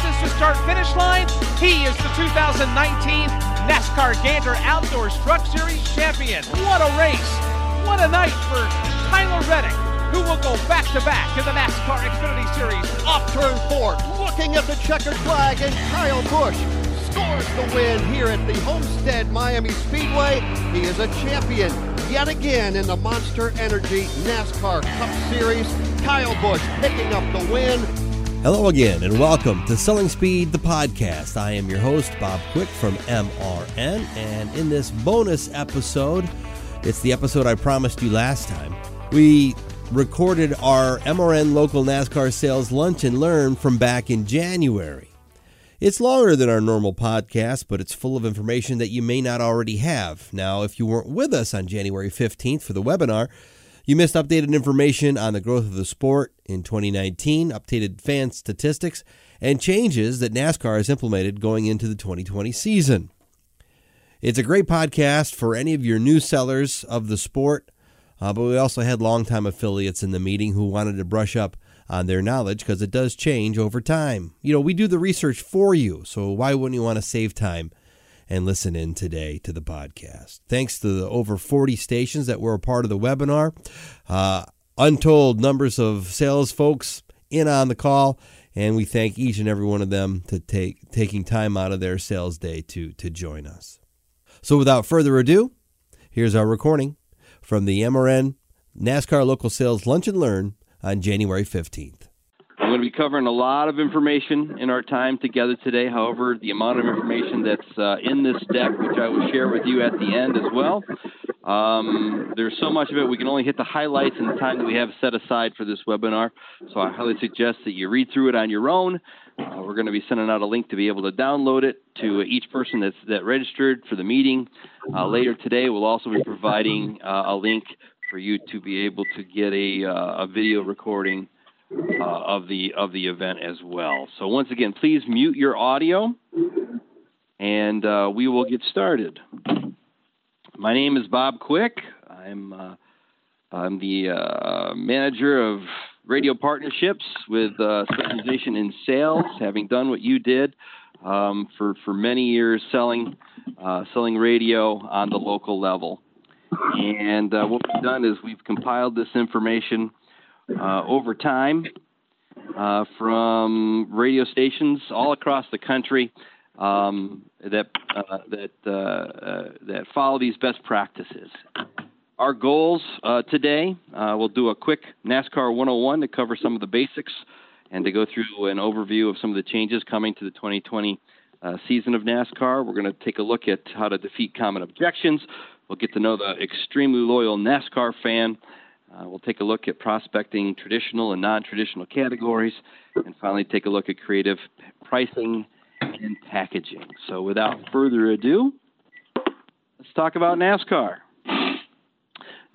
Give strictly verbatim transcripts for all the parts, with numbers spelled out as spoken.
crosses to start finish line. He is the two thousand nineteen NASCAR Gander Outdoors Truck Series champion. What a race. What a night for Tyler Reddick, who will go back-to-back in the NASCAR Xfinity Series. Off turn four, looking at the checkered flag, and Kyle Busch scores the win here at the Homestead Miami Speedway. He is a champion yet again in the Monster Energy NASCAR Cup Series. Kyle Busch picking up the win. Hello again and welcome to Selling Speed, the podcast. I am your host, Bob Quick from M R N, and in this bonus episode, it's the episode I promised you last time. We recorded our M R N local NASCAR sales lunch and learn from back in January. It's longer than our normal podcast, but it's full of information that you may not already have. Now, if you weren't with us on January fifteenth for the webinar, you missed updated information on the growth of the sport in twenty nineteen, updated fan statistics, and changes that NASCAR has implemented going into the twenty twenty season. It's a great podcast for any of your new sellers of the sport, uh, but we also had longtime affiliates in the meeting who wanted to brush up on their knowledge because it does change over time. You know, we do the research for you, so why wouldn't you want to save time and listen in today to the podcast? Thanks to the over forty stations that were a part of the webinar, uh, untold numbers of sales folks in on the call, and we thank each and every one of them to take taking time out of their sales day to to join us. So without further ado, here's our recording from the M R N NASCAR Local Sales Lunch and Learn on January fifteenth. We're going to be covering a lot of information in our time together today. However, the amount of information that's uh, in this deck, which I will share with you at the end as well, um, there's so much of it, we can only hit the highlights in the time that we have set aside for this webinar. So I highly suggest that you read through it on your own. Uh, we're going to be sending out a link to be able to download it to each person that's, that registered for the meeting. Uh, later today, we'll also be providing uh, a link for you to be able to get a, uh, a video recording uh, of the of the event as well. So once again, please mute your audio, and uh, we will get started. My name is Bob Quick. I'm uh, I'm the uh, manager of radio partnerships with uh, specialization in sales, having done what you did um, for for many years, selling uh, selling radio on the local level. And uh, what we've done is we've compiled this information uh, over time uh, from radio stations all across the country um, that uh, that uh, uh, that follow these best practices. Our goals uh, today, uh, we'll do a quick NASCAR one oh one to cover some of the basics and to go through an overview of some of the changes coming to the twenty twenty uh, season of NASCAR. We're going to take a look at how to defeat common objections. We'll get to know the extremely loyal NASCAR fan. Uh, we'll take a look at prospecting traditional and non-traditional categories. And finally, take a look at creative pricing and packaging. So without further ado, let's talk about NASCAR.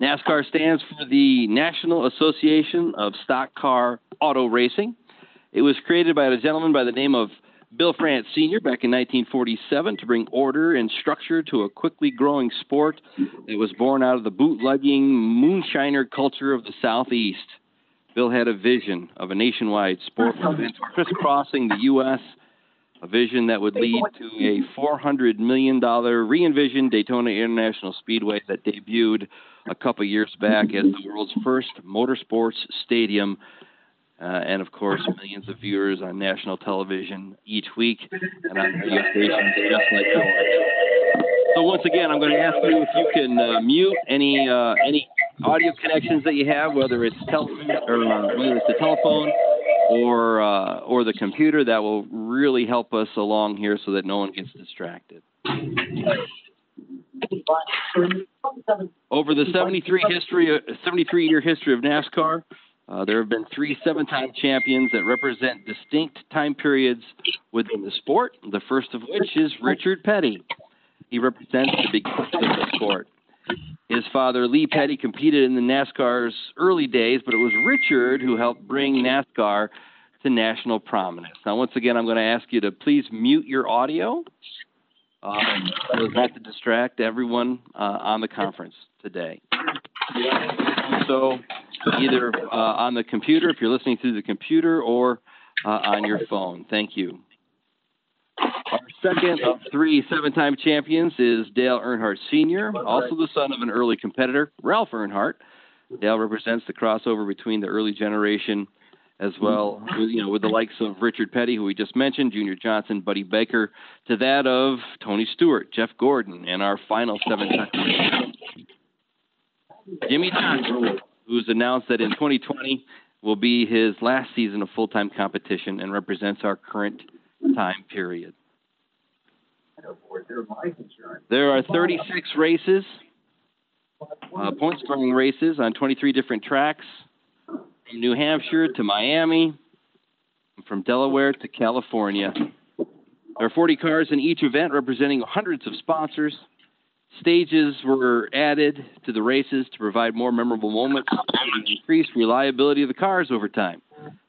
NASCAR stands for the National Association of Stock Car Auto Racing. It was created by a gentleman by the name of Bill France Senior back in nineteen forty-seven to bring order and structure to a quickly growing sport that was born out of the bootlegging moonshiner culture of the Southeast. Bill had a vision of a nationwide sport event crisscrossing the U S, a vision that would lead to a four hundred million dollars re-envisioned Daytona International Speedway that debuted a couple years back as the world's first motorsports stadium. Uh, and, of course, millions of viewers on national television each week and on radio stations just like ours. So, once again, I'm going to ask you if you can uh, mute any uh, any audio connections that you have, whether it's telephone or uh, whether it's the telephone or uh, or the computer. That will really help us along here so that no one gets distracted. Over the seventy-three history, seventy-three year history of NASCAR, Uh, there have been three seven-time champions that represent distinct time periods within the sport, the first of which is Richard Petty. He represents the beginning of the sport. His father, Lee Petty, competed in the NASCAR's early days, but it was Richard who helped bring NASCAR to national prominence. Now, once again, I'm going to ask you to please mute your audio um, so as not to distract everyone uh, on the conference today. So either uh, on the computer, if you're listening through the computer, or uh, on your phone. Thank you. Our second of three seven-time champions is Dale Earnhardt Senior, also the son of an early competitor, Ralph Earnhardt. Dale represents the crossover between the early generation as well, you know, with the likes of Richard Petty, who we just mentioned, Junior Johnson, Buddy Baker, to that of Tony Stewart, Jeff Gordon, and our final seven-time Jimmie Johnson, who's announced that in twenty twenty will be his last season of full-time competition and represents our current time period. There are thirty-six races, uh, point-scoring races on twenty-three different tracks, from New Hampshire to Miami, from Delaware to California. There are forty cars in each event representing hundreds of sponsors. Stages were added to the races to provide more memorable moments and increase reliability of the cars over time.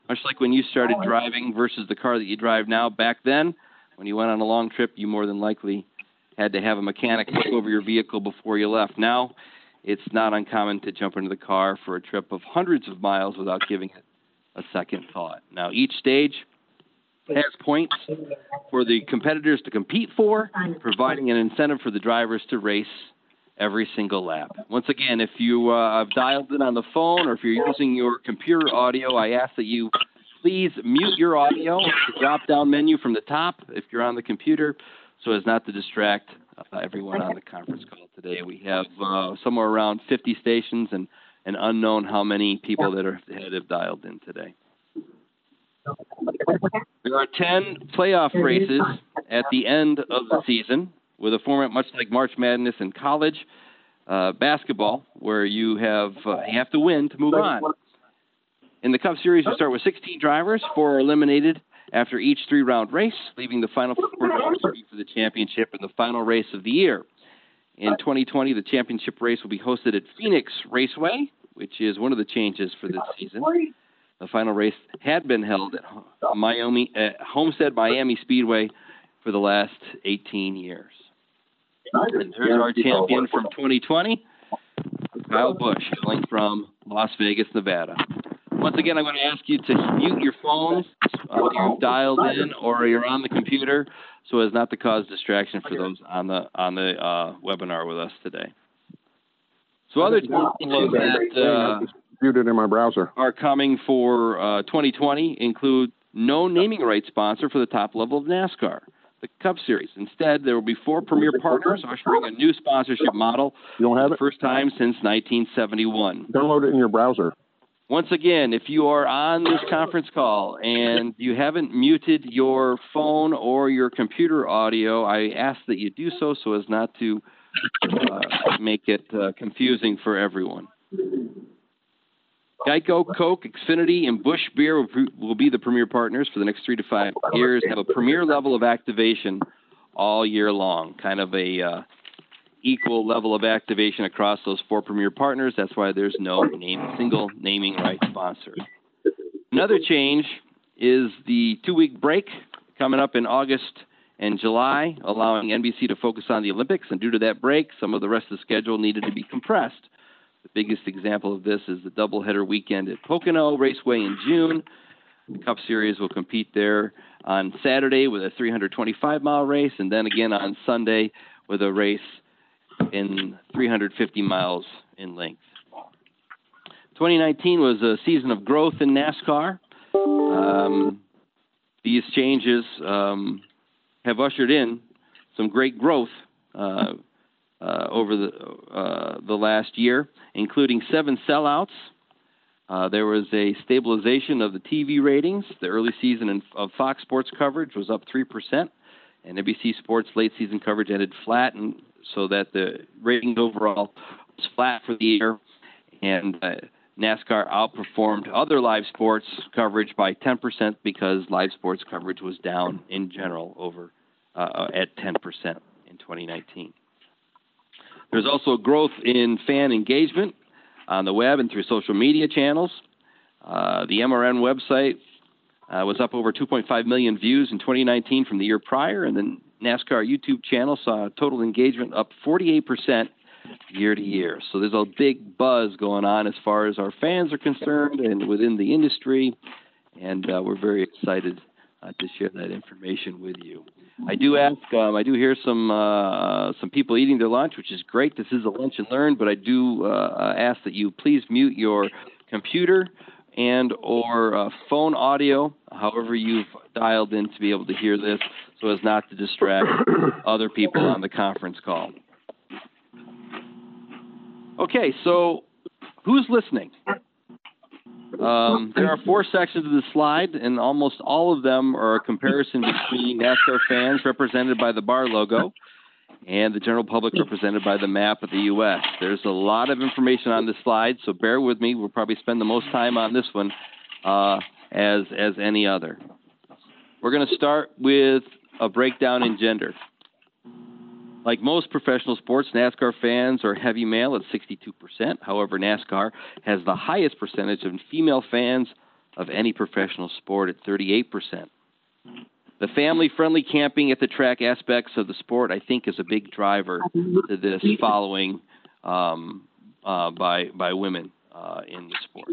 Much like when you started driving versus the car that you drive now, back then, when you went on a long trip, you more than likely had to have a mechanic look over your vehicle before you left. Now, it's not uncommon to jump into the car for a trip of hundreds of miles without giving it a second thought. Now, each stage has points for the competitors to compete for, providing an incentive for the drivers to race every single lap. Once again, if you uh, have dialed in on the phone or if you're using your computer audio, I ask that you please mute your audio, the drop-down menu from the top if you're on the computer, so as not to distract uh, everyone on the conference call today. We have uh, somewhere around fifty stations and an unknown how many people that are that have dialed in today. There are ten playoff races at the end of the season, with a format much like March Madness in college uh, basketball, where you have uh, you have to win to move on. In the Cup Series, you start with sixteen drivers. Four are eliminated after each three-round race, leaving the final four drivers for the championship and the final race of the year. In twenty twenty, the championship race will be hosted at Phoenix Raceway, which is one of the changes for this season. The final race had been held at Miami, at Homestead Miami Speedway for the last eighteen years. And there's our champion from twenty twenty, Kyle Busch, calling from Las Vegas, Nevada. Once again, I'm going to ask you to mute your phones, whether you're dialed in or you're on the computer, so as not to cause distraction for those on the on the uh, webinar with us today. So other people that uh, computed in my browser are coming for uh, twenty twenty include no naming rights sponsor for the top level of NASCAR, the Cup Series. Instead, there will be four premier partners ushering a new sponsorship model for the first time since nineteen seventy-one. Download it in your browser. Once again, if you are on this conference call and you haven't muted your phone or your computer audio, I ask that you do so so as not to uh, make it uh, confusing for everyone. Geico, Coke, Xfinity, and Busch Beer will be the premier partners for the next three to five years. Have a premier level of activation all year long, kind of a uh, equal level of activation across those four premier partners. That's why there's no name, single naming rights sponsor. Another change is the two-week break coming up in August and July, allowing N B C to focus on the Olympics. And due to that break, some of the rest of the schedule needed to be compressed. The biggest example of this is the doubleheader weekend at Pocono Raceway in June. The Cup Series will compete there on Saturday with a three hundred twenty-five mile race, and then again on Sunday with a race in three hundred fifty miles in length. twenty nineteen was a season of growth in NASCAR. Um, these changes um, have ushered in some great growth uh, Uh, over the uh, the last year, including seven sellouts. Uh, there was a stabilization of the T V ratings. The early season in, of Fox Sports coverage was up three percent, and N B C Sports late season coverage ended flat, and so that the ratings overall was flat for the year, and uh, NASCAR outperformed other live sports coverage by ten percent because live sports coverage was down in general over uh, at ten percent in twenty nineteen. There's also growth in fan engagement on the web and through social media channels. Uh, the M R N website uh, was up over two point five million views in twenty nineteen from the year prior, and the NASCAR YouTube channel saw total engagement up forty-eight percent year to year. So there's a big buzz going on as far as our fans are concerned and within the industry, and uh, we're very excited uh, to share that information with you. I do ask, um, I do hear some uh, some people eating their lunch, which is great. This is a lunch and learn, but I do uh, ask that you please mute your computer and or uh, phone audio, however you've dialed in to be able to hear this, so as not to distract other people on the conference call. Okay, so who's listening? Um, there are four sections of the slide, and almost all of them are a comparison between NASCAR fans represented by the bar logo and the general public represented by the map of the U S. There's a lot of information on this slide, so bear with me. We'll probably spend the most time on this one uh, as, as any other. We're going to start with a breakdown in gender. Like most professional sports, NASCAR fans are heavy male at sixty-two percent. However, NASCAR has the highest percentage of female fans of any professional sport at thirty-eight percent. The family-friendly camping at the track aspects of the sport, I think, is a big driver to this following um, uh, by, by women uh, in the sport.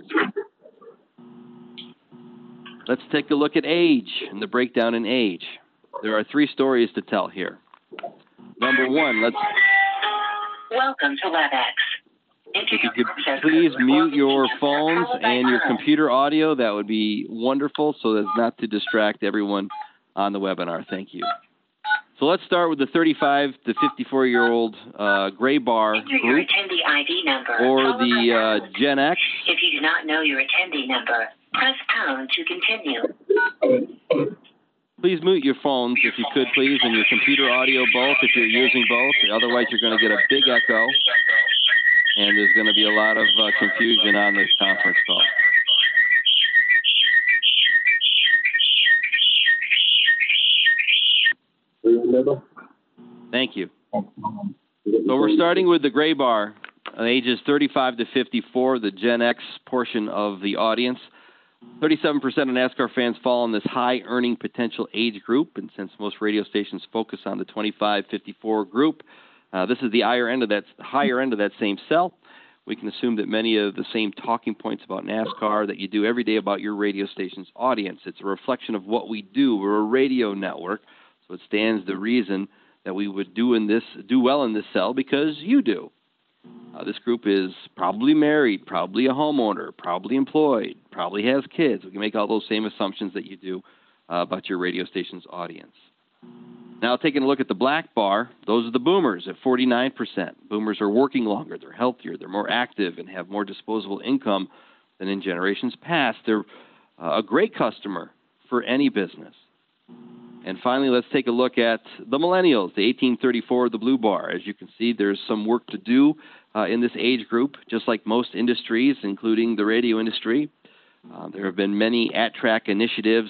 Let's take a look at age and the breakdown in age. There are three stories to tell here. Number one, let's... Welcome to WebEx. If you, if you could please mute your phones and your computer audio, that would be wonderful, so as not to distract everyone on the webinar. Thank you. So let's start with the thirty-five to fifty-four-year-old uh, gray bar group, or the uh, Gen X. If you do not know your attendee number, press pound to continue. Please mute your phones if you could, please, and your computer audio both if you're using both. Otherwise, you're going to get a big echo, and there's going to be a lot of uh, confusion on this conference call. Thank you. So we're starting with the gray bar, ages thirty-five to fifty-four, the Gen X portion of the audience. thirty-seven percent of NASCAR fans fall in this high-earning potential age group, and since most radio stations focus on the twenty-five to fifty-four group, uh, this is the higher end of that higher end of that same cell. We can assume that many of the same talking points about NASCAR that you do every day about your radio station's audience. It's a reflection of what we do. We're a radio network, so it stands to reason that we would do in this do well in this cell because you do. Uh, this group is probably married, probably a homeowner, probably employed, probably has kids. We can make all those same assumptions that you do uh, about your radio station's audience. Now, taking a look at the black bar, those are the boomers at forty-nine percent. Boomers are working longer, they're healthier, they're more active, and have more disposable income than in generations past. They're uh, a great customer for any business. And finally, let's take a look at the millennials, the eighteen thirty-four, the blue bar. As you can see, there's some work to do uh, in this age group, just like most industries, including the radio industry. Uh, there have been many at-track initiatives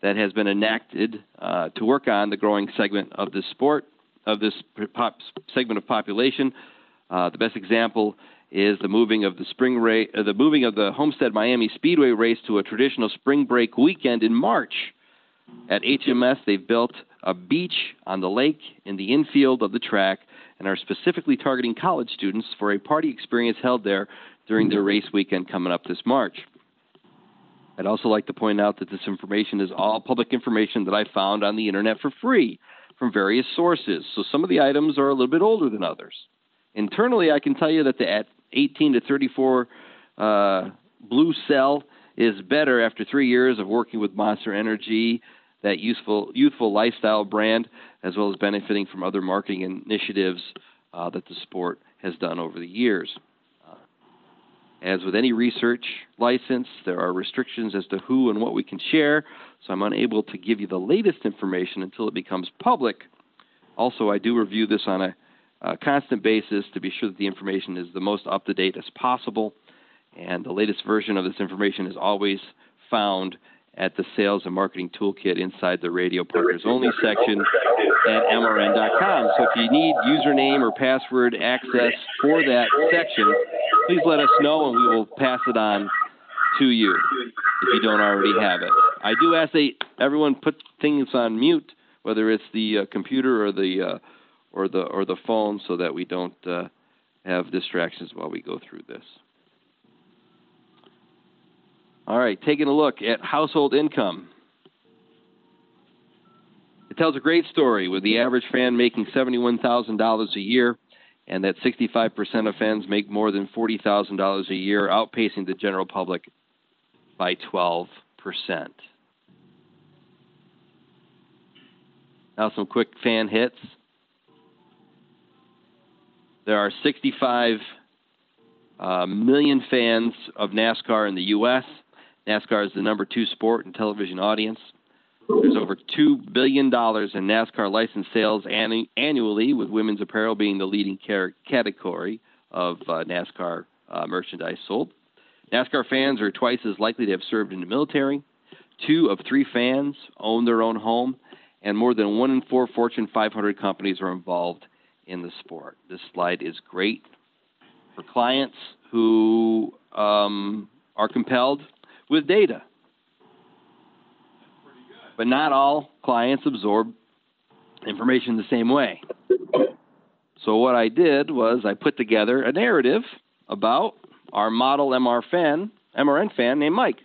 that has been enacted uh, to work on the growing segment of this sport, of this pop segment of population. Uh, the best example is the moving of the spring ra- uh, the moving of the Homestead Miami Speedway race to a traditional spring break weekend in March. At H M S, they've built a beach on the lake in the infield of the track and are specifically targeting college students for a party experience held there during their race weekend coming up this March. I'd also like to point out that this information is all public information that I found on the internet for free from various sources, so some of the items are a little bit older than others. Internally, I can tell you that the eighteen to thirty-four uh, blue cell is better after three years of working with Monster Energy, that useful, youthful lifestyle brand, as well as benefiting from other marketing initiatives uh, that the sport has done over the years. Uh, as with any research license, there are restrictions as to who and what we can share, so I'm unable to give you the latest information until it becomes public. Also, I do review this on a, a constant basis to be sure that the information is the most up-to-date as possible, and the latest version of this information is always found at the Sales and Marketing Toolkit inside the Radio Partners Only section at M R N dot com. So if you need username or password access for that section, please let us know and we will pass it on to you if you don't already have it. I do ask that everyone put things on mute, whether it's the uh, computer or the uh, or the or the phone, so that we don't uh, have distractions while we go through this. All right, taking a look at household income. tells a great story with the average fan making seventy-one thousand dollars a year and that sixty-five percent of fans make more than forty thousand dollars a year, outpacing the general public by twelve percent. Now some quick fan hits. There are sixty-five uh, million fans of NASCAR in the U S NASCAR is the number two sport in television audience. There's over two billion dollars in NASCAR license sales annu- annually, with women's apparel being the leading car- category of uh, NASCAR uh, merchandise sold. NASCAR fans are twice as likely to have served in the military. Two of three fans own their own home, and more than one in four Fortune five hundred companies are involved in the sport. This slide is great for clients who um, are compelled with data. But not all clients absorb information the same way. So what I did was I put together a narrative about our model M R fan, M R N fan named Mike.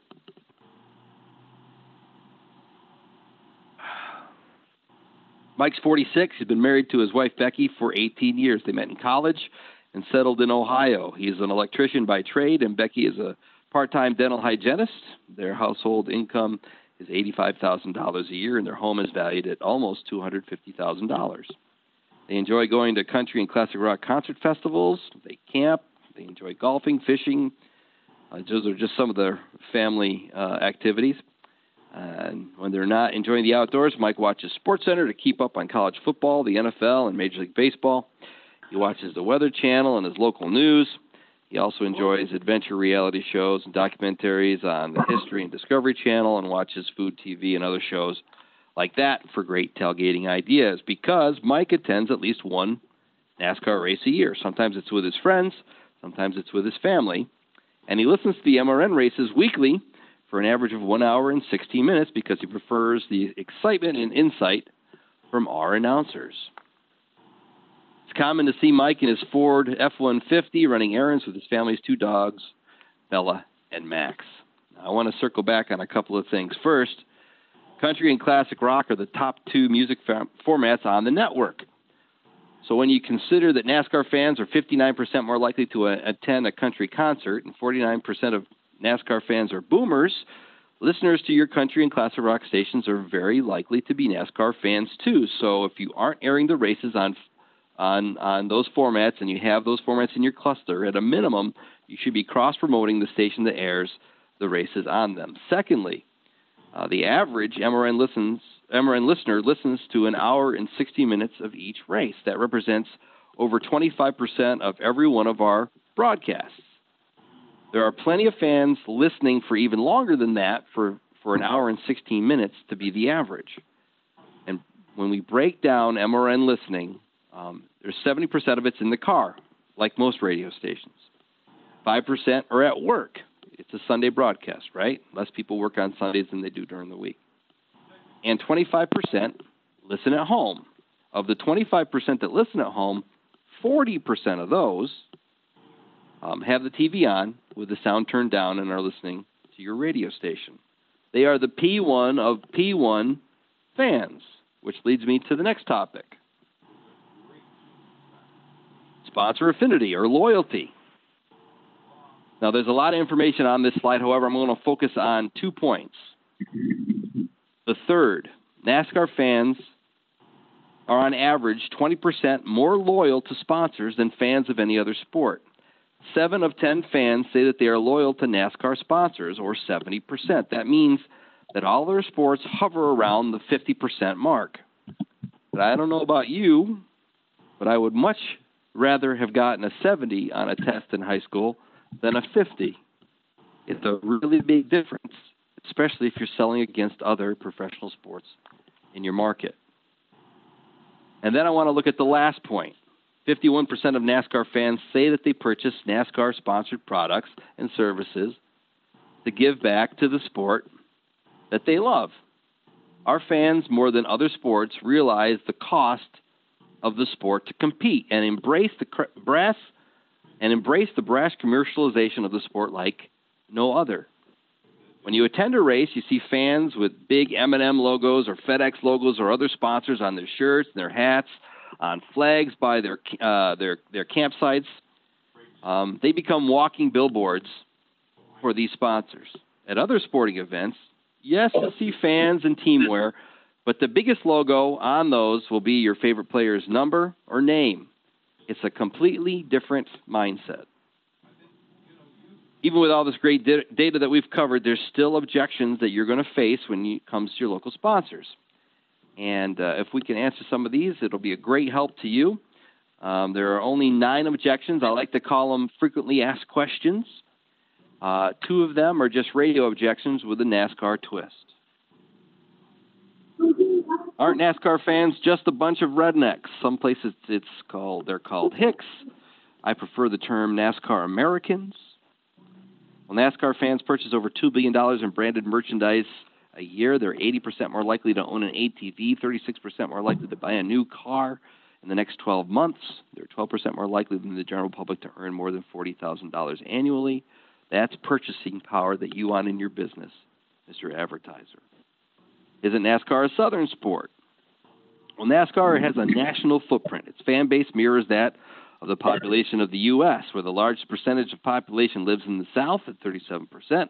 Mike's forty-six. He's been married to his wife, Becky, for eighteen years. They met in college and settled in Ohio. He's an electrician by trade, and Becky is a part-time dental hygienist. Their household income is eighty-five thousand dollars a year, and their home is valued at almost two hundred fifty thousand dollars. They enjoy going to country and classic rock concert festivals. They camp. They enjoy golfing, fishing. Uh, those are just some of their family uh, activities. And when they're not enjoying the outdoors, Mike watches SportsCenter to keep up on college football, the N F L, and Major League Baseball. He watches the Weather Channel and his local news. He also enjoys adventure reality shows and documentaries on the History and Discovery Channel, and watches food T V and other shows like that for great tailgating ideas, because Mike attends at least one NASCAR race a year. Sometimes it's with his friends, sometimes it's with his family, and he listens to the M R N races weekly for an average of one hour and sixteen minutes because he prefers the excitement and insight from our announcers. It's common to see Mike in his Ford F one fifty running errands with his family's two dogs, Bella and Max. Now, I want to circle back on a couple of things. First, country and classic rock are the top two music fa- formats on the network. So when you consider that NASCAR fans are fifty-nine percent more likely to uh, attend a country concert and forty-nine percent of NASCAR fans are boomers, listeners to your country and classic rock stations are very likely to be NASCAR fans too. So if you aren't airing the races on on on those formats and you have those formats in your cluster, at a minimum, you should be cross-promoting the station that airs the races on them. Secondly, uh, the average M R N listens M R N listener listens to an hour and sixty minutes of each race. That represents over twenty-five percent of every one of our broadcasts. There are plenty of fans listening for even longer than that, for, for an hour and sixteen minutes to be the average. And when we break down M R N listening, um, there's seventy percent of it's in the car, like most radio stations. five percent are at work. It's a Sunday broadcast, right? Less people work on Sundays than they do during the week. And twenty-five percent listen at home. Of the twenty-five percent that listen at home, forty percent of those um, have the T V on with the sound turned down and are listening to your radio station. They are the P one of P one fans, which leads me to the next topic. Sponsor affinity or loyalty. Now, there's a lot of information on this slide. However, I'm going to focus on two points. The third, NASCAR fans are on average twenty percent more loyal to sponsors than fans of any other sport. Seven of ten fans say that they are loyal to NASCAR sponsors, or seventy percent. That means that all their sports hover around the fifty percent mark. But I don't know about you, but I would much rather have gotten a seventy on a test in high school than a fifty. It's a really big difference, especially if you're selling against other professional sports in your market. And then I want to look at the last point. fifty-one percent of NASCAR fans say that they purchase NASCAR-sponsored products and services to give back to the sport that they love. Our fans, more than other sports, realize the cost of the sport to compete and embrace the cr- brass and embrace the brash commercialization of the sport like no other. When you attend a race, you see fans with big M and M logos or FedEx logos or other sponsors on their shirts, their hats, on flags by their uh, their their campsites. Um, they become walking billboards for these sponsors. At other sporting events, yes, you'll see fans and team wear, but the biggest logo on those will be your favorite player's number or name. It's a completely different mindset. Even with all this great data that we've covered, there's still objections that you're going to face when it comes to your local sponsors. And uh, if we can answer some of these, it'll be a great help to you. Um, there are only nine objections. I like to call them frequently asked questions. Uh, two of them are just radio objections with a NASCAR twist. Aren't NASCAR fans just a bunch of rednecks? Some places it's called they're called hicks. I prefer the term NASCAR Americans. Well, NASCAR fans purchase over two billion dollars in branded merchandise a year. They're eighty percent more likely to own an A T V, thirty-six percent more likely to buy a new car in the next twelve months. They're twelve percent more likely than the general public to earn more than forty thousand dollars annually. That's purchasing power that you want in your business, Mister Advertiser. Isn't NASCAR a Southern sport? Well, NASCAR has a national footprint. Its fan base mirrors that of the population of the U S, where the largest percentage of population lives in the South at thirty-seven percent.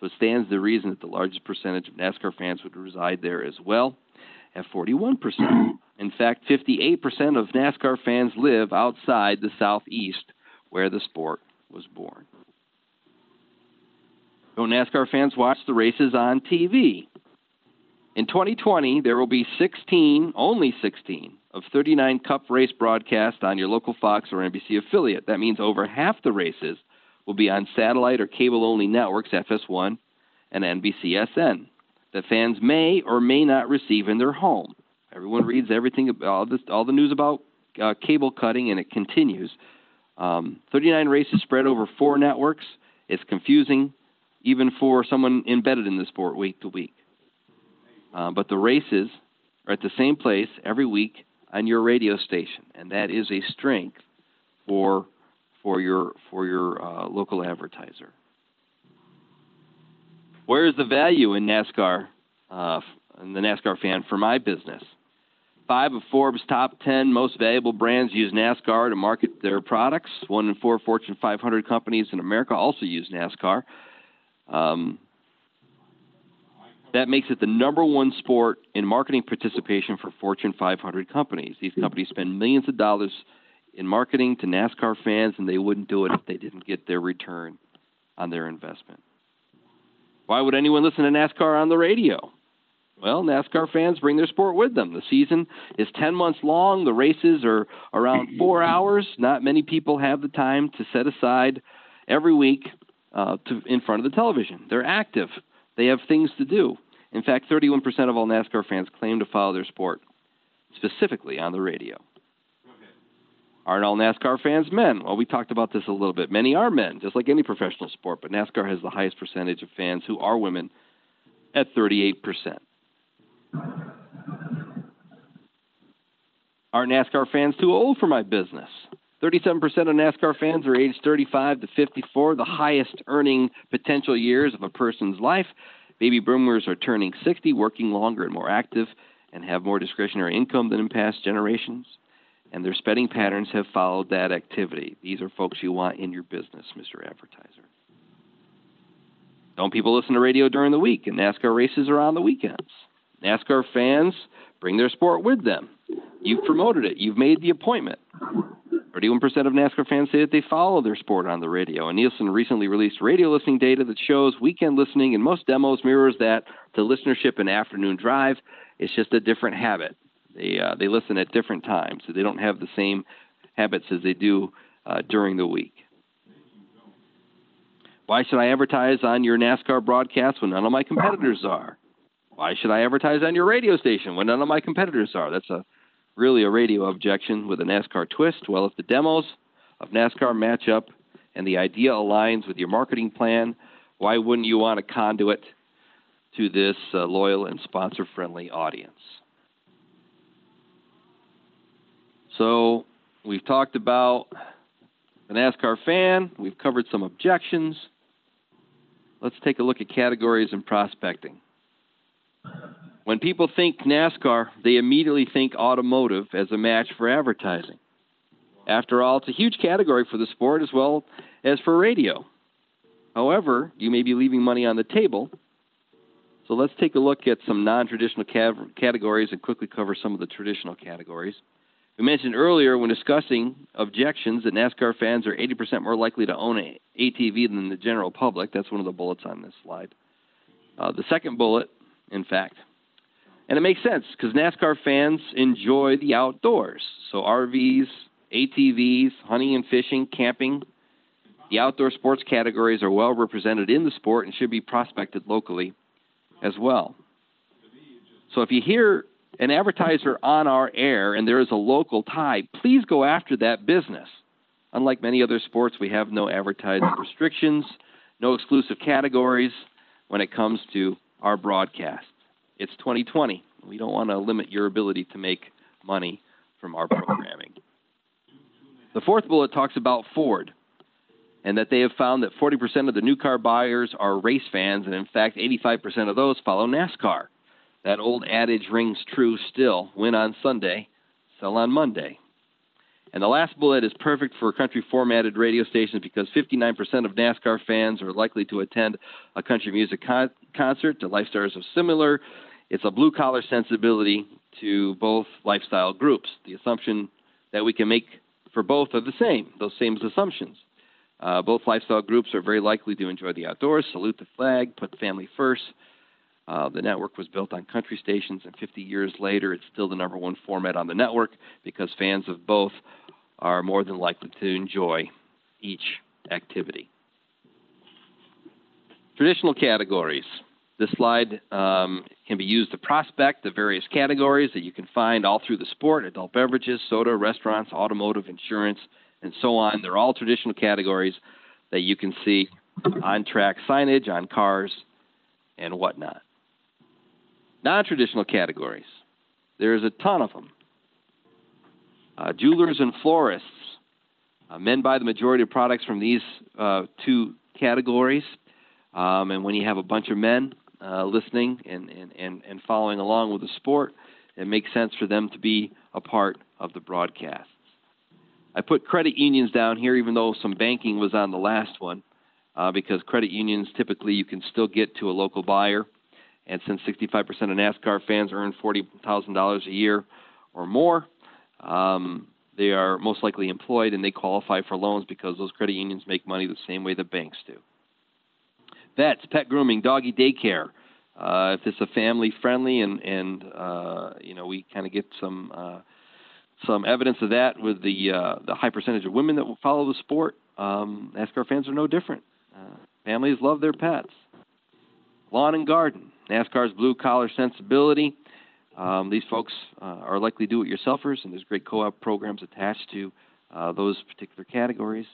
So it stands to reason that the largest percentage of NASCAR fans would reside there as well, at forty-one percent. In fact, fifty-eight percent of NASCAR fans live outside the Southeast, where the sport was born. Don't NASCAR fans watch the races on T V? In twenty twenty, there will be sixteen, only sixteen, of thirty-nine Cup race broadcasts on your local Fox or N B C affiliate. That means over half the races will be on satellite or cable-only networks, F S one and N B C S N, that fans may or may not receive in their home. Everyone reads everything, all, this, all the news about uh, cable cutting, and it continues. Um, thirty-nine races spread over four networks. It's confusing, even for someone embedded in the sport week to week. Uh, but the races are at the same place every week on your radio station, and that is a strength for for your for your uh, local advertiser. Where is the value in NASCAR, uh, in the NASCAR fan for my business? Five of Forbes' top ten most valuable brands use NASCAR to market their products. One in four Fortune five hundred companies in America also use NASCAR. Um, that makes it the number one sport in marketing participation for Fortune five hundred companies. These companies spend millions of dollars in marketing to NASCAR fans, and they wouldn't do it if they didn't get their return on their investment. Why would anyone listen to NASCAR on the radio? Well, NASCAR fans bring their sport with them. The season is ten months long. The races are around four hours. Not many people have the time to set aside every week uh, to, in front of the television. They're active. They have things to do. In fact, thirty-one percent of all NASCAR fans claim to follow their sport, specifically on the radio. Aren't all NASCAR fans men? Well, we talked about this a little bit. Many are men, just like any professional sport, but NASCAR has the highest percentage of fans who are women at thirty-eight percent. Are NASCAR fans too old for my business? thirty-seven percent of NASCAR fans are aged thirty-five to fifty-four, the highest earning potential years of a person's life. Baby boomers are turning sixty, working longer and more active, and have more discretionary income than in past generations. And their spending patterns have followed that activity. These are folks you want in your business, Mister Advertiser. Don't people listen to radio during the week? And NASCAR races are on the weekends. NASCAR fans bring their sport with them. You've promoted it. You've made the appointment. thirty-one percent of NASCAR fans say that they follow their sport on the radio. And Nielsen recently released radio listening data that shows weekend listening in most demos mirrors that to listenership and afternoon drive. It's just a different habit. They uh, they listen at different times, so they don't have the same habits as they do uh, during the week. Why should I advertise on your NASCAR broadcast when none of my competitors are? Why should I advertise on your radio station when none of my competitors are? That's a really a radio objection with a NASCAR twist. Well, if the demos of NASCAR match up and the idea aligns with your marketing plan, why wouldn't you want a conduit to this uh, loyal and sponsor-friendly audience? So we've talked about the NASCAR fan. We've covered some objections. let's take a look at categories and prospecting. When people think NASCAR, they immediately think automotive as a match for advertising. After all, it's a huge category for the sport as well as for radio. However, you may be leaving money on the table. So let's take a look at some non-traditional cav- categories and quickly cover some of the traditional categories. We mentioned earlier when discussing objections that NASCAR fans are eighty percent more likely to own an A T V than the general public. That's one of the bullets on this slide. Uh, the second bullet, in fact. And it makes sense because NASCAR fans enjoy the outdoors. So R Vs, A T Vs, hunting and fishing, camping. The outdoor sports categories are well represented in the sport and should be prospected locally as well. So if you hear an advertiser on our air and there is a local tie, please go after that business. Unlike many other sports, we have no advertising restrictions, no exclusive categories when it comes to our broadcast. It's twenty twenty. We don't want to limit your ability to make money from our programming. The fourth bullet talks about Ford and that they have found that forty percent of the new car buyers are race fans, and in fact, eighty-five percent of those follow NASCAR. That old adage rings true still. Win on Sunday, sell on Monday. And the last bullet is perfect for country-formatted radio stations because fifty-nine percent of NASCAR fans are likely to attend a country music con- concert. The lifestyles are similar. It's a blue-collar sensibility to both lifestyle groups. The assumption that we can make for both are the same, those same assumptions. Uh, both lifestyle groups are very likely to enjoy the outdoors, salute the flag, put family first. Uh, the network was built on country stations, and fifty years later, it's still the number one format on the network because fans of both are more than likely to enjoy each activity. Traditional categories. This slide um, can be used to prospect the various categories that you can find all through the sport: adult beverages, soda, restaurants, automotive, insurance, and so on. They're all traditional categories that you can see on track signage, on cars, and whatnot. Non-traditional categories. There's a ton of them. Uh, jewelers and florists. Uh, men buy the majority of products from these uh, two categories. Um, and when you have a bunch of men uh, listening and, and, and, and following along with the sport, it makes sense for them to be a part of the broadcast. I put credit unions down here, even though some banking was on the last one, uh, because credit unions, typically you can still get to a local buyer. And since sixty-five percent of NASCAR fans earn forty thousand dollars a year or more, um, they are most likely employed and they qualify for loans because those credit unions make money the same way the banks do. Vets, pet grooming, doggy daycare. Uh, if it's a family-friendly and, and uh, you know, we kind of get some... Uh, Some evidence of that with the uh, the high percentage of women that will follow the sport. Um, NASCAR fans are no different. Uh, families love their pets. Lawn and garden. NASCAR's blue-collar sensibility. Um, these folks uh, are likely do-it-yourselfers, and there's great co-op programs attached to uh, those particular categories.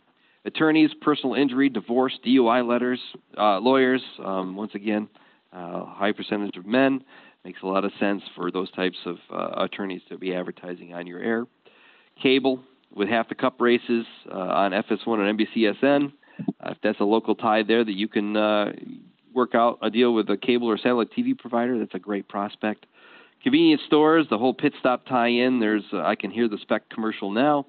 Attorneys, personal injury, divorce, D U I letters, uh, lawyers. Um, once again, uh, high percentage of men. Makes a lot of sense for those types of uh, attorneys to be advertising on your air. Cable, with half the cup races uh, on F S one and N B C S N. Uh, if that's a local tie there that you can uh, work out a deal with a cable or satellite T V provider, that's a great prospect. Convenience stores, the whole pit stop tie-in. There's uh, I can hear the spec commercial now.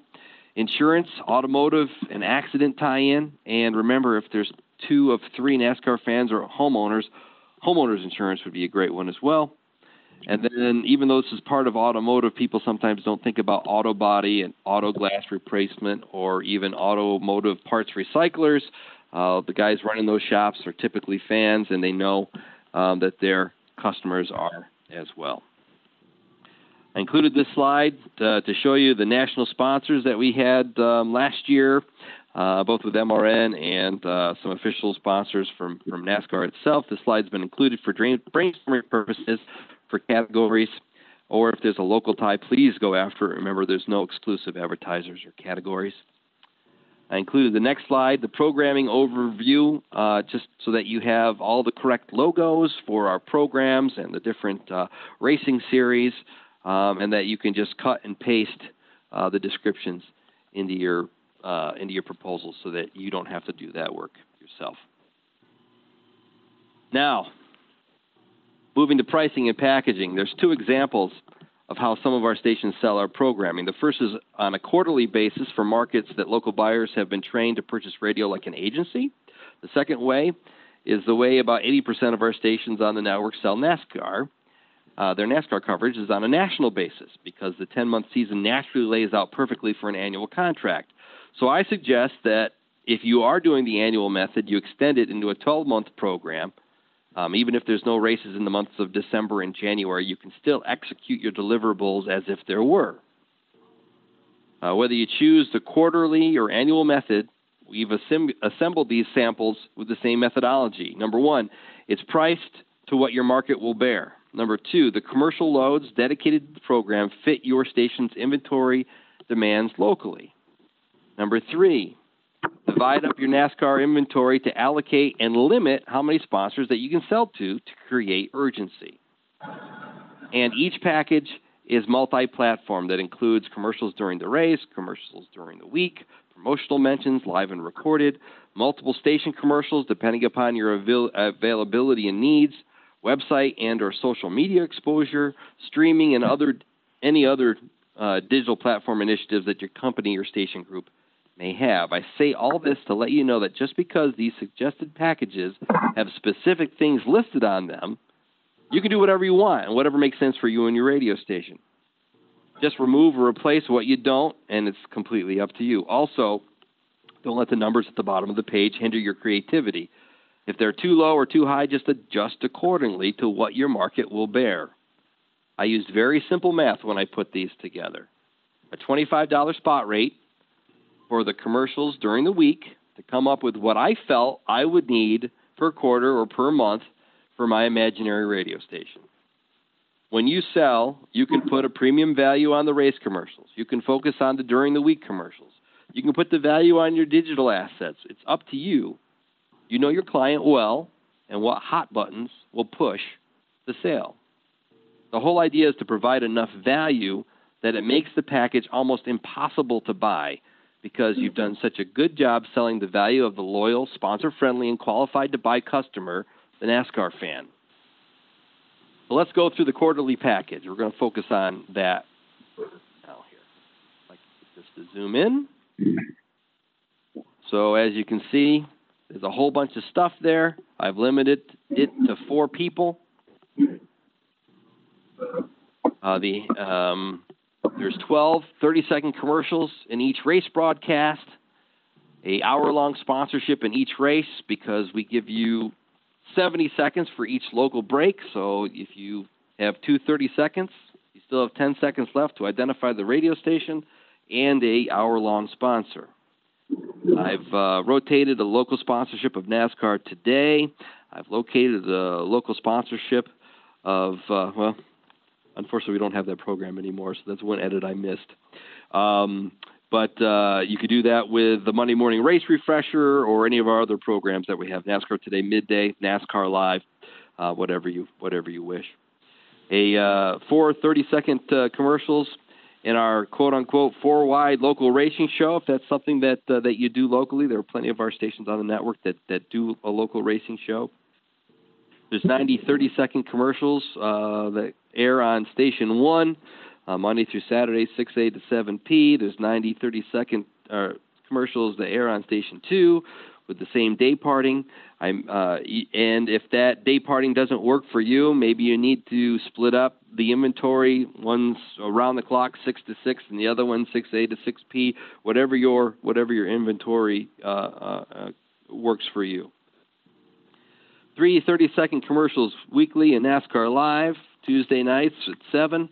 Insurance, automotive, and accident tie-in. And remember, if there's two of three NASCAR fans or homeowners, homeowners insurance would be a great one as well. And then even though this is part of automotive, people sometimes don't think about auto body and auto glass replacement or even automotive parts recyclers. Uh, the guys running those shops are typically fans, and they know um, that their customers are as well. I included this slide uh, to show you the national sponsors that we had um, last year, uh, both with M R N and uh, some official sponsors from, from NASCAR itself. This slide's been included for brainstorming purposes, for categories, or if there's a local tie, please go after it. Remember, there's no exclusive advertisers or categories. I included the next slide, the programming overview, uh, just so that you have all the correct logos for our programs and the different uh, racing series, um, and that you can just cut and paste uh, the descriptions into your, uh, into your proposal so that you don't have to do that work yourself. Now, moving to pricing and packaging, there's two examples of how some of our stations sell our programming. The first is on a quarterly basis for markets that local buyers have been trained to purchase radio like an agency. The second way is the way about eighty percent of our stations on the network sell NASCAR. Uh, their NASCAR coverage is on a national basis because the ten-month season naturally lays out perfectly for an annual contract. So I suggest that if you are doing the annual method, you extend it into a twelve-month program. Um, even if there's no races in the months of December and January, you can still execute your deliverables as if there were. Uh, whether you choose the quarterly or annual method, we've assemb- assembled these samples with the same methodology. Number one, it's priced to what your market will bear. Number two, the commercial loads dedicated to the program fit your station's inventory demands locally. Number three, divide up your NASCAR inventory to allocate and limit how many sponsors that you can sell to to create urgency. And each package is multi-platform that includes commercials during the race, commercials during the week, promotional mentions, live and recorded, multiple station commercials depending upon your avail- availability and needs, website and or social media exposure, streaming, and other any other uh, digital platform initiatives that your company or station group may have. I say all this to let you know that just because these suggested packages have specific things listed on them, you can do whatever you want and whatever makes sense for you and your radio station. Just remove or replace what you don't, and it's completely up to you. Also, don't let the numbers at the bottom of the page hinder your creativity. If they're too low or too high, just adjust accordingly to what your market will bear. I used very simple math when I put these together. A twenty-five dollars spot rate for the commercials during the week to come up with what I felt I would need per quarter or per month for my imaginary radio station. When you sell, you can put a premium value on the race commercials. You can focus on the during the week commercials. You can put the value on your digital assets. It's up to you. You know your client well and what hot buttons will push the sale. The whole idea is to provide enough value that it makes the package almost impossible to buy because you've done such a good job selling the value of the loyal, sponsor-friendly, and qualified-to-buy customer, the NASCAR fan. So let's go through the quarterly package. We're going to focus on that now here. I'd like just to zoom in. So as you can see, there's a whole bunch of stuff there. I've limited it to four people. Uh, the um, there's twelve thirty-second commercials in each race broadcast, an hour-long sponsorship in each race because we give you seventy seconds for each local break. So if you have two thirty seconds, you still have ten seconds left to identify the radio station and an hour-long sponsor. I've uh, rotated a local sponsorship of NASCAR today. I've located a local sponsorship of, uh, well, unfortunately we don't have that program anymore, so that's one edit I missed. Um, but uh, you could do that with the Monday Morning Race Refresher or any of our other programs that we have, NASCAR Today Midday, NASCAR Live, uh, whatever you whatever you wish. A uh, four thirty-second uh, commercials in our quote-unquote four-wide local racing show, if that's something that uh, that you do locally. There are plenty of our stations on the network that, that do a local racing show. There's ninety thirty-second commercials uh, that air on Station one, uh, Monday through Saturday, six A to seven P. There's ninety thirty-second uh, commercials that air on Station two with the same day parting. I'm, uh, and if that day parting doesn't work for you, maybe you need to split up the inventory. One's around the clock, six to six, and the other one, six A to six P, whatever your whatever your inventory uh, uh, works for you. Three thirty-second commercials weekly in NASCAR Live, Tuesday nights at seven.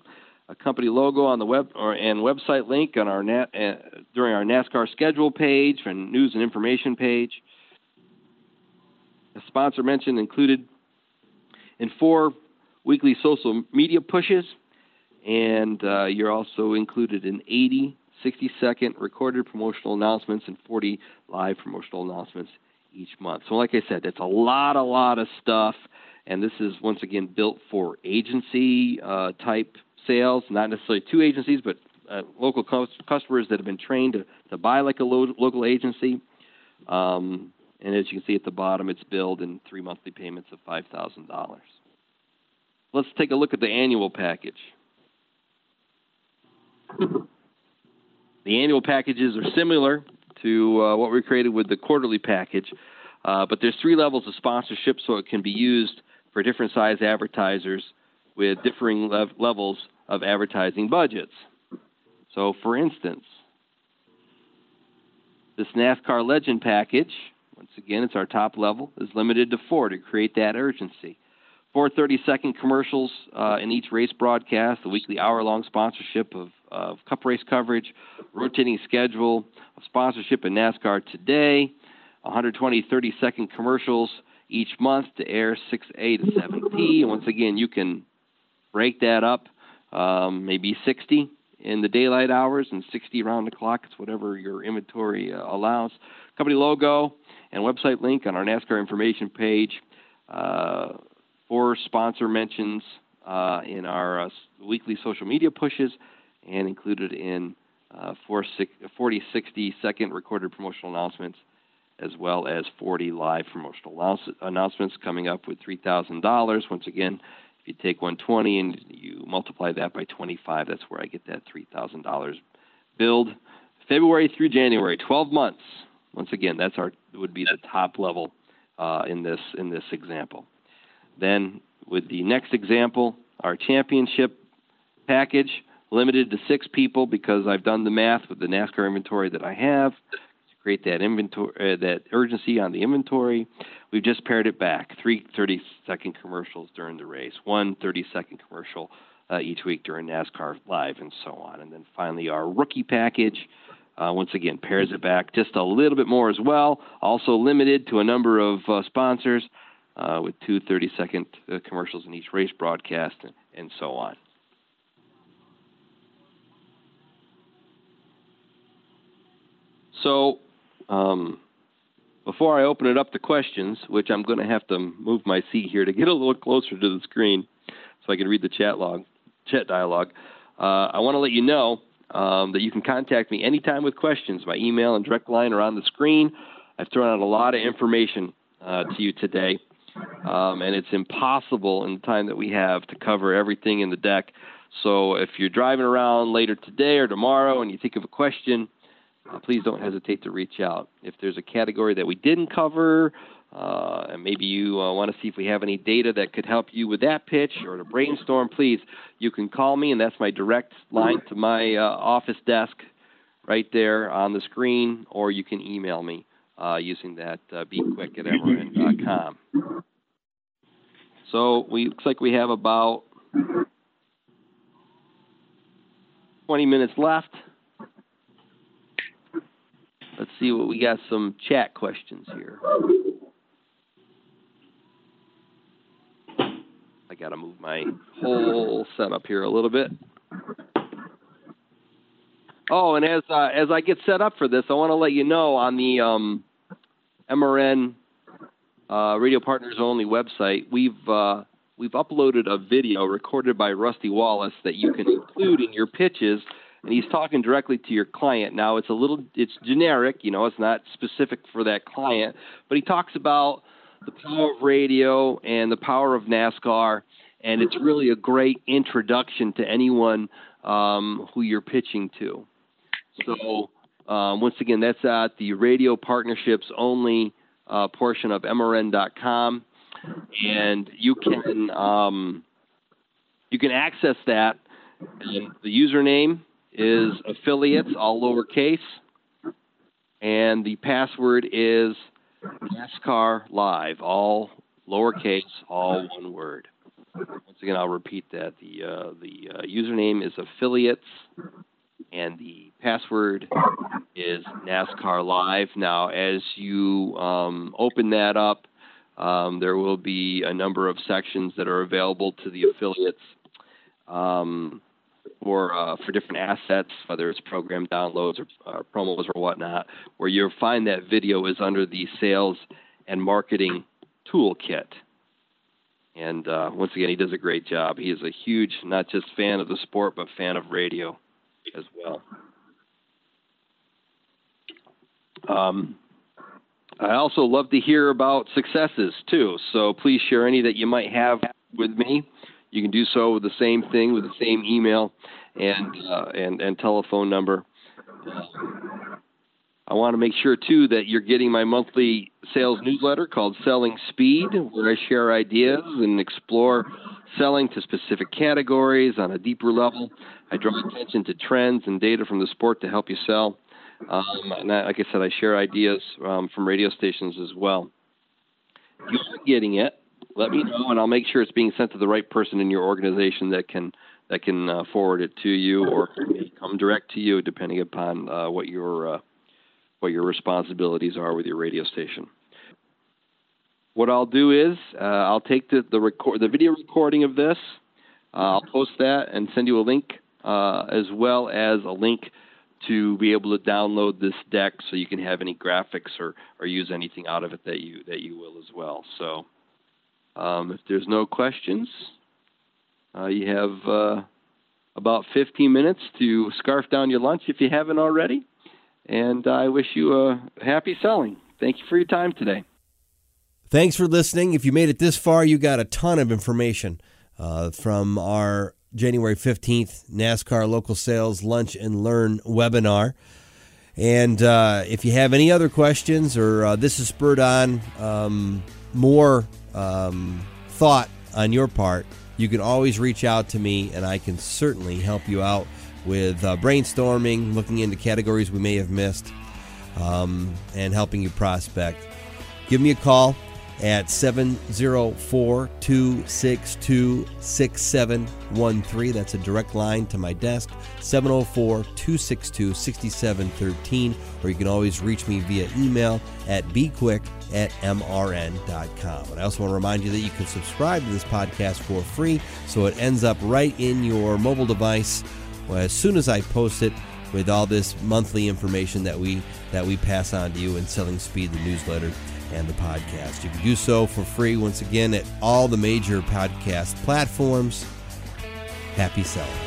A company logo on the web or and website link on our nat, uh, during our NASCAR schedule page and news and information page. A sponsor mention included in four weekly social media pushes, and uh, you're also included in eighty sixty-second recorded promotional announcements and forty live promotional announcements each month. So, like I said, that's a lot, a lot of stuff, and this is once again built for agency uh, type. Sales, not necessarily two agencies, but uh, local customers that have been trained to, to buy like a lo- local agency. Um, And as you can see at the bottom, it's billed in three monthly payments of five thousand dollars. Let's take a look at the annual package. The annual packages are similar to uh, what we created with the quarterly package, uh, but there's three levels of sponsorship, so it can be used for different size advertisers with differing lev- levels of advertising budgets. So, for instance, this NASCAR Legend package, once again, it's our top level, is limited to four to create that urgency. Four thirty-second commercials uh, in each race broadcast, the weekly hour-long sponsorship of, of Cup race coverage, rotating schedule of sponsorship in NASCAR Today, one hundred twenty thirty-second commercials each month to air six A to seven P. And once again, you can break that up, um, maybe sixty in the daylight hours and sixty around the clock. It's whatever your inventory uh, allows. Company logo and website link on our NASCAR information page. Uh, four sponsor mentions uh, in our uh, weekly social media pushes, and included in uh, four, six, forty, sixty-second recorded promotional announcements, as well as forty live promotional announce- announcements coming up with three thousand dollars. Once again, if you take one hundred twenty and you multiply that by twenty-five, that's where I get that three thousand dollars billed. February through January, twelve months. Once again, that's our would be the top level uh, in this in this example. Then with the next example, our championship package, limited to six people because I've done the math with the NASCAR inventory that I have to create that inventory, uh, that urgency on the inventory. We've just paired it back: three thirty-second commercials during the race, one thirty-second commercial uh, each week during NASCAR Live, and so on. And then finally, our rookie package. Uh, once again, pairs it back just a little bit more as well. Also limited to a number of uh, sponsors uh, with two thirty-second uh, commercials in each race broadcast, and, and so on. So um, before I open it up to questions, which I'm going to have to move my seat here to get a little closer to the screen so I can read the chat log, chat dialogue, uh, I want to let you know Um, that you can contact me anytime with questions. My email and direct line are on the screen. I've thrown out a lot of information uh, to you today, um, and it's impossible in the time that we have to cover everything in the deck. So if you're driving around later today or tomorrow and you think of a question, uh, please don't hesitate to reach out. If there's a category that we didn't cover, uh, and maybe you uh, want to see if we have any data that could help you with that pitch or to brainstorm, please, you can call me, and that's my direct line to my uh, office desk right there on the screen, or you can email me uh, using that uh, b quick at m r n dot com. So we looks like we have about twenty minutes left. Let's see what we got. Some chat questions here. I got to move my whole setup here a little bit. Oh, and as uh, as I get set up for this, I want to let you know on the um, M R N uh, Radio Partners Only website, we've uh, we've uploaded a video recorded by Rusty Wallace that you can include in your pitches, and he's talking directly to your client. Now it's a little it's generic, you know, it's not specific for that client, but he talks about the power of radio and the power of NASCAR, and it's really a great introduction to anyone um, who you're pitching to. So um, once again, that's at the Radio Partnerships Only uh, portion of M R N dot com, and you can um, you can access that. And the username is affiliates, all lowercase, and the password is NASCAR Live, all lowercase, all one word. Once again, I'll repeat that. The uh, the uh, username is affiliates, and the password is NASCAR Live. Now, as you um, open that up, um, there will be a number of sections that are available to the affiliates um, for uh, for different assets, whether it's program downloads or uh, promos or whatnot, where you'll find that video is under the Sales and Marketing Toolkit. And uh, once again, he does a great job. He is a huge, not just fan of the sport, but fan of radio as well. Um, I also love to hear about successes, too. So please share any that you might have with me. You can do so with the same thing, with the same email and uh, and, and telephone number. Uh, I want to make sure, too, that you're getting my monthly sales newsletter called Selling Speed, where I share ideas and explore selling to specific categories on a deeper level. I draw attention to trends and data from the sport to help you sell. Um, and I, like I said, I share ideas um, from radio stations as well. If you aren't getting it, let me know, and I'll make sure it's being sent to the right person in your organization that can that can uh, forward it to you, or may come direct to you, depending upon uh, what your uh, what your responsibilities are with your radio station. What I'll do is uh, I'll take the the, record, the video recording of this. Uh, I'll post that and send you a link, uh, as well as a link to be able to download this deck so you can have any graphics or, or use anything out of it that you that you will as well. So um, if there's no questions, uh, you have uh, about fifteen minutes to scarf down your lunch if you haven't already. And I wish you a happy selling. Thank you for your time today. Thanks for listening. If you made it this far, you got a ton of information uh, from our January fifteenth NASCAR Local Sales Lunch and Learn webinar. And uh, if you have any other questions, or uh, this has spurred on um, more um, thought on your part, you can always reach out to me, and I can certainly help you out with uh, brainstorming, looking into categories we may have missed, um, and helping you prospect. Give me a call at seven oh four, two six two, six seven one three. That's a direct line to my desk, seven oh four, two six two, six seven one three. Or you can always reach me via email at b quick at m r n dot com. And I also want to remind you that you can subscribe to this podcast for free, so it ends up right in your mobile device as soon as I post it, with all this monthly information that we that we pass on to you in Selling Speed, the newsletter, and the podcast. You can do so for free once again at all the major podcast platforms. Happy selling.